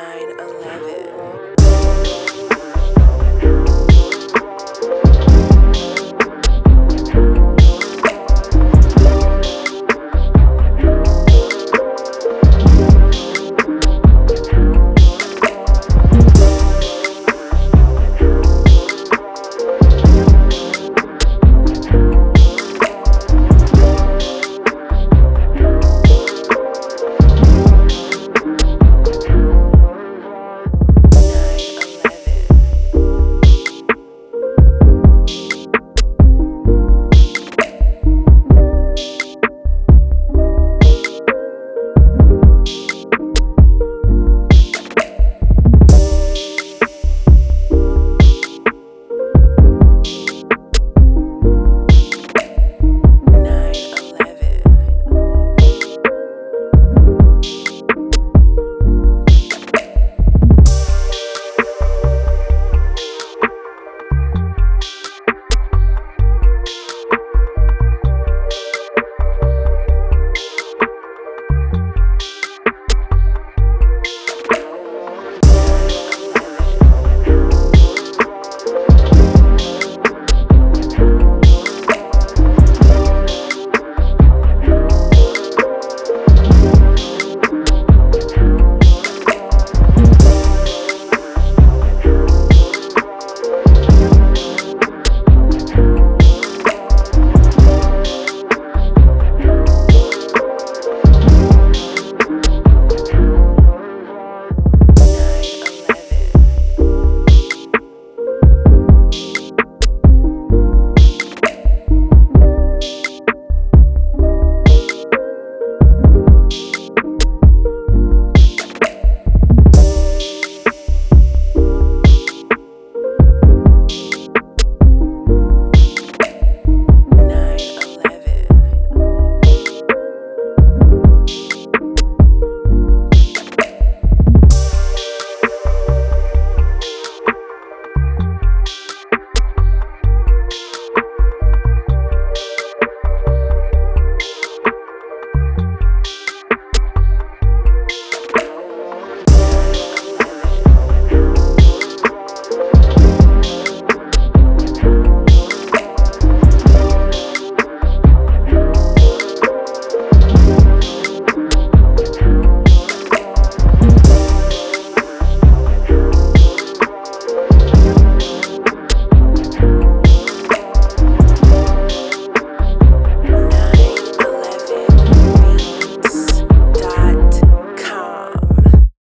9/11.